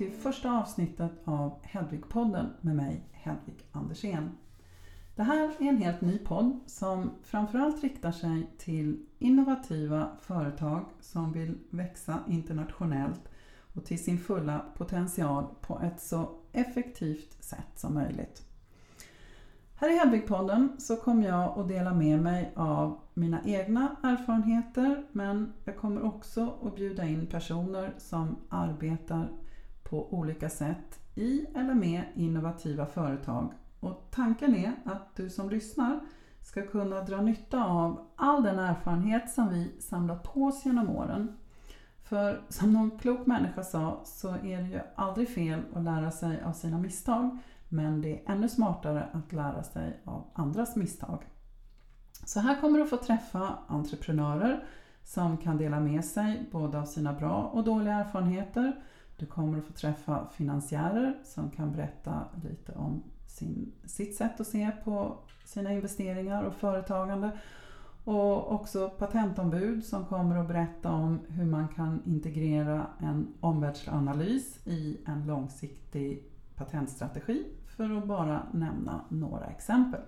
till första avsnittet av Hedvig-podden med mig, Hedvig Andersen. Det här är en helt ny podd som framförallt riktar sig till innovativa företag som vill växa internationellt och till sin fulla potential på ett så effektivt sätt som möjligt. Här i Hedvig-podden så kommer jag att dela med mig av mina egna erfarenheter, men jag kommer också att bjuda in personer som arbetar på olika sätt i eller med innovativa företag. Och tanken är att du som lyssnar ska kunna dra nytta av all den erfarenhet som vi samlat på oss genom åren. För som någon klok människa sa så är det ju aldrig fel att lära sig av sina misstag, men det är ännu smartare att lära sig av andras misstag. Så här kommer du få träffa entreprenörer som kan dela med sig både av sina bra och dåliga erfarenheter. Du kommer att få träffa finansiärer som kan berätta lite om sitt sätt att se på sina investeringar och företagande. Och också patentombud som kommer att berätta om hur man kan integrera en omvärldsanalys i en långsiktig patentstrategi, för att bara nämna några exempel.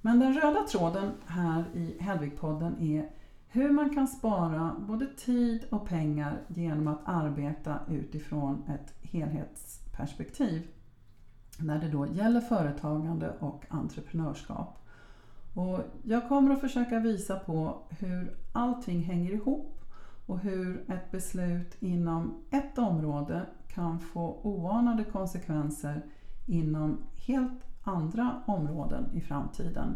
Men den röda tråden här i Hedvig-podden är hur man kan spara både tid och pengar genom att arbeta utifrån ett helhetsperspektiv när det då gäller företagande och entreprenörskap. Och jag kommer att försöka visa på hur allting hänger ihop och hur ett beslut inom ett område kan få oanade konsekvenser inom helt andra områden i framtiden.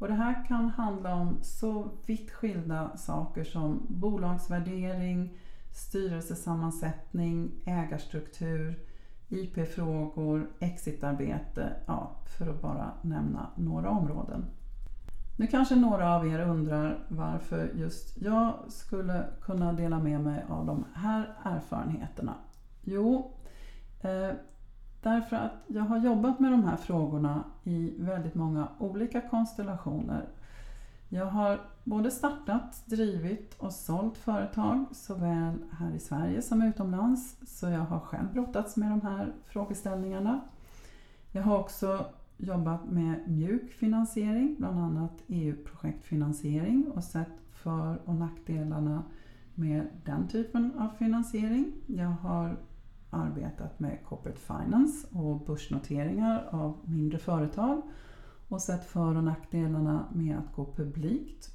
Och det här kan handla om så vitt skilda saker som bolagsvärdering, styrelsesammansättning, ägarstruktur, IP-frågor, exitarbete, för att bara nämna några områden. Nu kanske några av er undrar varför just jag skulle kunna dela med mig av de här erfarenheterna. Jo, därför att jag har jobbat med de här frågorna i väldigt många olika konstellationer. Jag har både startat, drivit och sålt företag såväl här i Sverige som utomlands, så jag har själv brottats med de här frågeställningarna. Jag har också jobbat med mjuk finansiering, bland annat EU-projektfinansiering, och sett för- och nackdelarna med den typen av finansiering. Jag har arbetat med corporate finance och börsnoteringar av mindre företag och sett för- och nackdelarna med att gå publikt.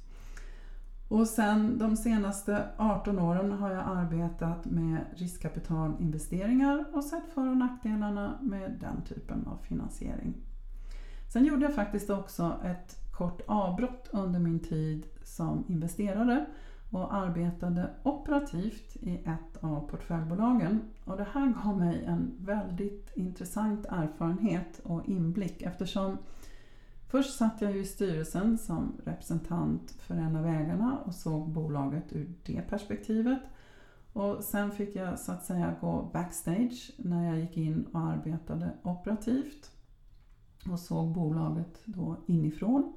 Och sen de senaste 18 åren har jag arbetat med riskkapitalinvesteringar och sett för- och nackdelarna med den typen av finansiering. Sen gjorde jag faktiskt också ett kort avbrott under min tid som investerare och arbetade operativt i ett av portföljbolagen. Och det här gav mig en väldigt intressant erfarenhet och inblick, eftersom först satt jag i styrelsen som representant för en av ägarna och såg bolaget ur det perspektivet. Och sen fick jag så att säga gå backstage när jag gick in och arbetade operativt och såg bolaget då inifrån.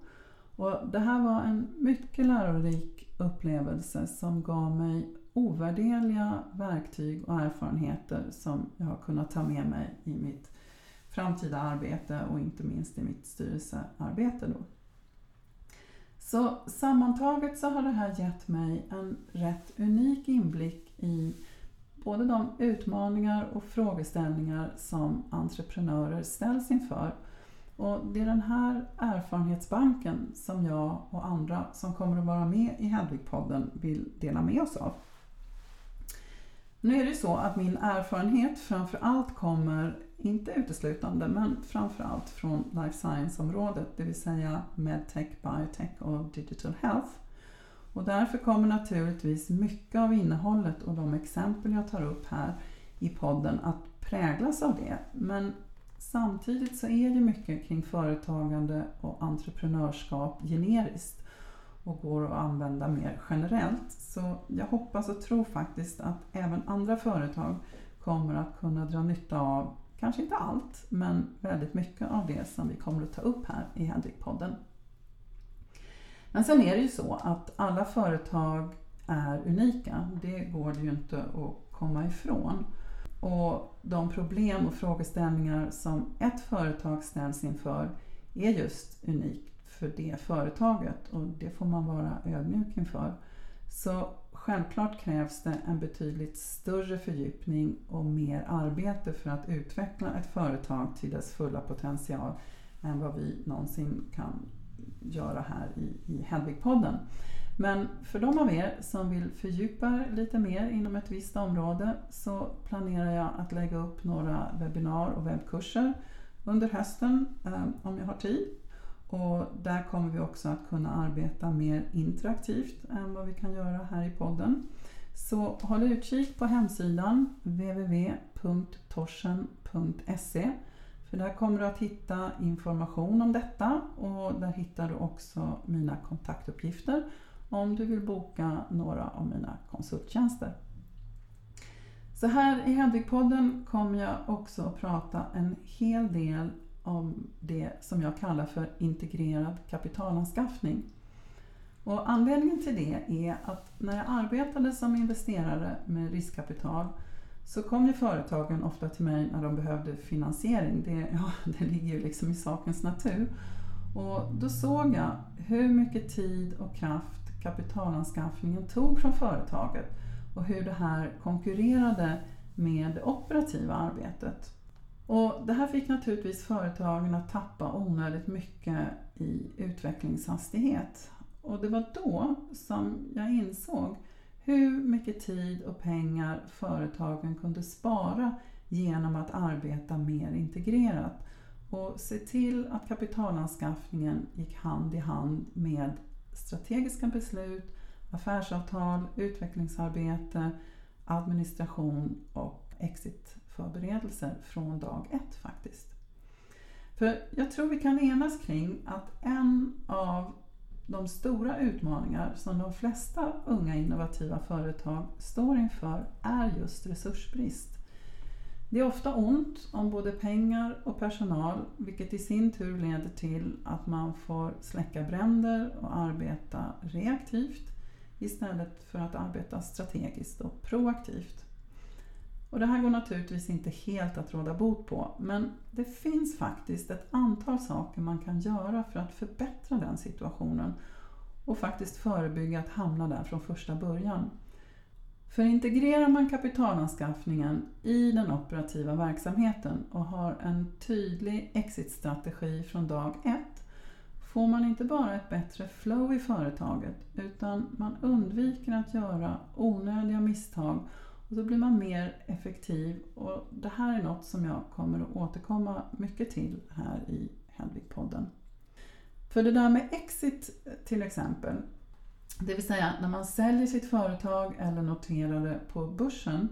Och det här var en mycket lärorik upplevelse som gav mig ovärderliga verktyg och erfarenheter som jag har kunnat ta med mig i mitt framtida arbete och inte minst i mitt styrelsearbete då. Så sammantaget så har det här gett mig en rätt unik inblick i både de utmaningar och frågeställningar som entreprenörer ställs inför. Och det är den här erfarenhetsbanken som jag och andra som kommer att vara med i Hedvig-podden vill dela med oss av. Nu är det så att min erfarenhet framförallt kommer, inte uteslutande, men framförallt från life science-området, det vill säga medtech, biotech och digital health. Och därför kommer naturligtvis mycket av innehållet och de exempel jag tar upp här i podden att präglas av det. Men samtidigt så är det mycket kring företagande och entreprenörskap generiskt och går att använda mer generellt. Så jag hoppas och tror faktiskt att även andra företag kommer att kunna dra nytta av, kanske inte allt, men väldigt mycket av det som vi kommer att ta upp här i Hedvig-podden. Men sen är det ju så att alla företag är unika. Det går det ju inte att komma ifrån. Och de problem och frågeställningar som ett företag ställs inför är just unikt för det företaget, och det får man vara ödmjuk inför. Så självklart krävs det en betydligt större fördjupning och mer arbete för att utveckla ett företag till dess fulla potential än vad vi någonsin kan göra här i Hedvig-podden. Men för de av er som vill fördjupa lite mer inom ett visst område så planerar jag att lägga upp några webbinar och webbkurser under hösten om jag har tid. Och där kommer vi också att kunna arbeta mer interaktivt än vad vi kan göra här i podden. Så håll utkik på hemsidan www.torsen.se, för där kommer du att hitta information om detta, och där hittar du också mina kontaktuppgifter om du vill boka några av mina konsulttjänster. Så här i Hedvig-podden kommer jag också att prata en hel del om det som jag kallar för integrerad kapitalanskaffning. Och anledningen till det är att när jag arbetade som investerare med riskkapital så kom ju företagen ofta till mig när de behövde finansiering. Det ligger ju liksom i sakens natur. Och då såg jag hur mycket tid och kraft kapitalanskaffningen tog från företaget och hur det här konkurrerade med det operativa arbetet. Och det här fick naturligtvis företagen att tappa onödigt mycket i utvecklingshastighet. Och det var då som jag insåg hur mycket tid och pengar företagen kunde spara genom att arbeta mer integrerat och se till att kapitalanskaffningen gick hand i hand med strategiska beslut, affärsavtal, utvecklingsarbete, administration och exitförberedelser från dag ett faktiskt. För jag tror vi kan enas kring att en av de stora utmaningar som de flesta unga innovativa företag står inför är just resursbrist. Det är ofta ont om både pengar och personal, vilket i sin tur leder till att man får släcka bränder och arbeta reaktivt istället för att arbeta strategiskt och proaktivt. Och det här går naturligtvis inte helt att råda bot på, men det finns faktiskt ett antal saker man kan göra för att förbättra den situationen och faktiskt förebygga att hamna där från första början. För integrerar man kapitalanskaffningen i den operativa verksamheten och har en tydlig exitstrategi från dag ett får man inte bara ett bättre flow i företaget, utan man undviker att göra onödiga misstag och så blir man mer effektiv, och det här är något som jag kommer att återkomma mycket till här i Hedvig-podden. För det där med exit till exempel, det vill säga när man säljer sitt företag eller noterar det på börsen,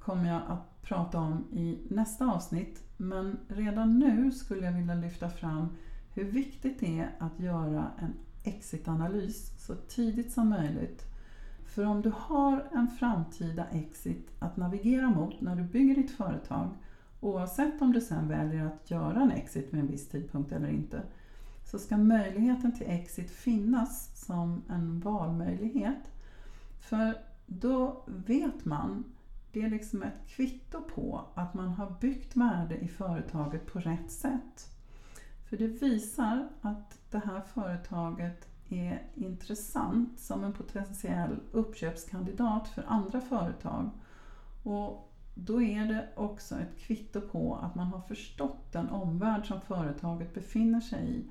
kommer jag att prata om i nästa avsnitt. Men redan nu skulle jag vilja lyfta fram hur viktigt det är att göra en exitanalys så tidigt som möjligt. För om du har en framtida exit att navigera mot när du bygger ditt företag, oavsett om du sen väljer att göra en exit vid en viss tidpunkt eller inte, så ska möjligheten till exit finnas som en valmöjlighet. För då vet man, det är liksom ett kvitto på att man har byggt värde i företaget på rätt sätt. För det visar att det här företaget är intressant som en potentiell uppköpskandidat för andra företag, och då är det också ett kvitto på att man har förstått den omvärld som företaget befinner sig i,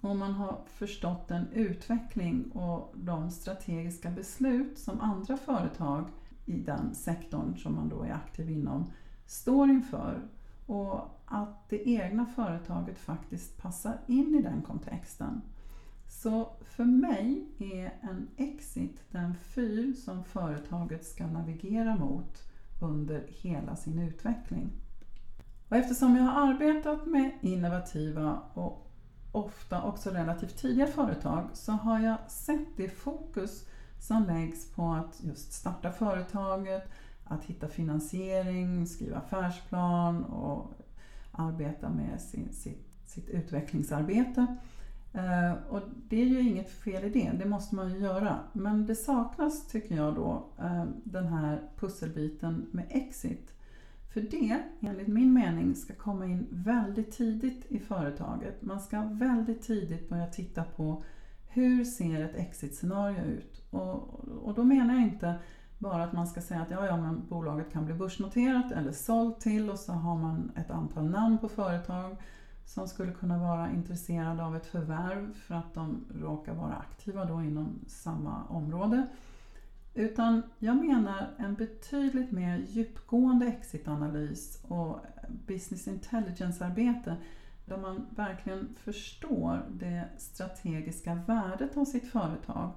och man har förstått den utveckling och de strategiska beslut som andra företag i den sektorn som man då är aktiv inom står inför, och att det egna företaget faktiskt passar in i den kontexten. Så för mig är en exit den fyr som företaget ska navigera mot under hela sin utveckling. Och eftersom jag har arbetat med innovativa och ofta också relativt tidiga företag så har jag sett det fokus som läggs på att just starta företaget, att hitta finansiering, skriva affärsplan och arbeta med sitt utvecklingsarbete. Och det är ju inget fel i det, det måste man ju göra. Men det saknas, tycker jag då, den här pusselbiten med exit. För det, enligt min mening, ska komma in väldigt tidigt i företaget. Man ska väldigt tidigt börja titta på hur ser ett exit-scenario ut. Och då menar jag inte bara att man ska säga att men bolaget kan bli börsnoterat eller sålt till och så har man ett antal namn på företag som skulle kunna vara intresserade av ett förvärv för att de råkar vara aktiva då inom samma område. Utan jag menar en betydligt mer djupgående exitanalys och business intelligence-arbete där man verkligen förstår det strategiska värdet av sitt företag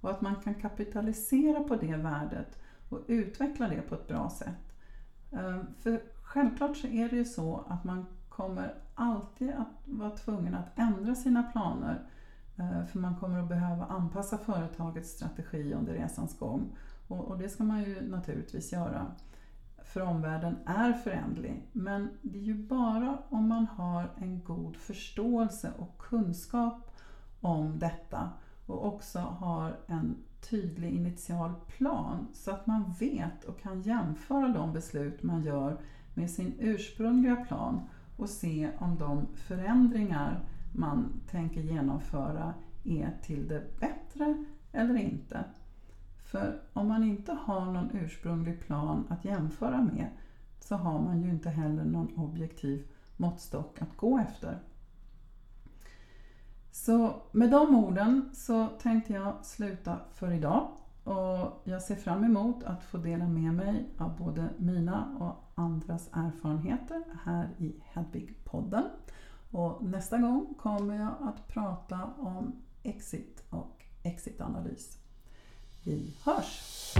och att man kan kapitalisera på det värdet och utveckla det på ett bra sätt. För självklart så är det ju så att man kommer alltid att vara tvungen att ändra sina planer, för man kommer att behöva anpassa företagets strategi under resans gång, och det ska man ju naturligtvis göra, för omvärlden är föränderlig. Men det är ju bara om man har en god förståelse och kunskap om detta och också har en tydlig initial plan så att man vet och kan jämföra de beslut man gör med sin ursprungliga plan och se om de förändringar man tänker genomföra är till det bättre eller inte. För om man inte har någon ursprunglig plan att jämföra med så har man ju inte heller någon objektiv måttstock att gå efter. Så med de orden så tänkte jag sluta för idag, och jag ser fram emot att få dela med mig av både mina och andras erfarenheter här i Hedvig-podden. Och nästa gång kommer jag att prata om exit och exitanalys. Vi hörs!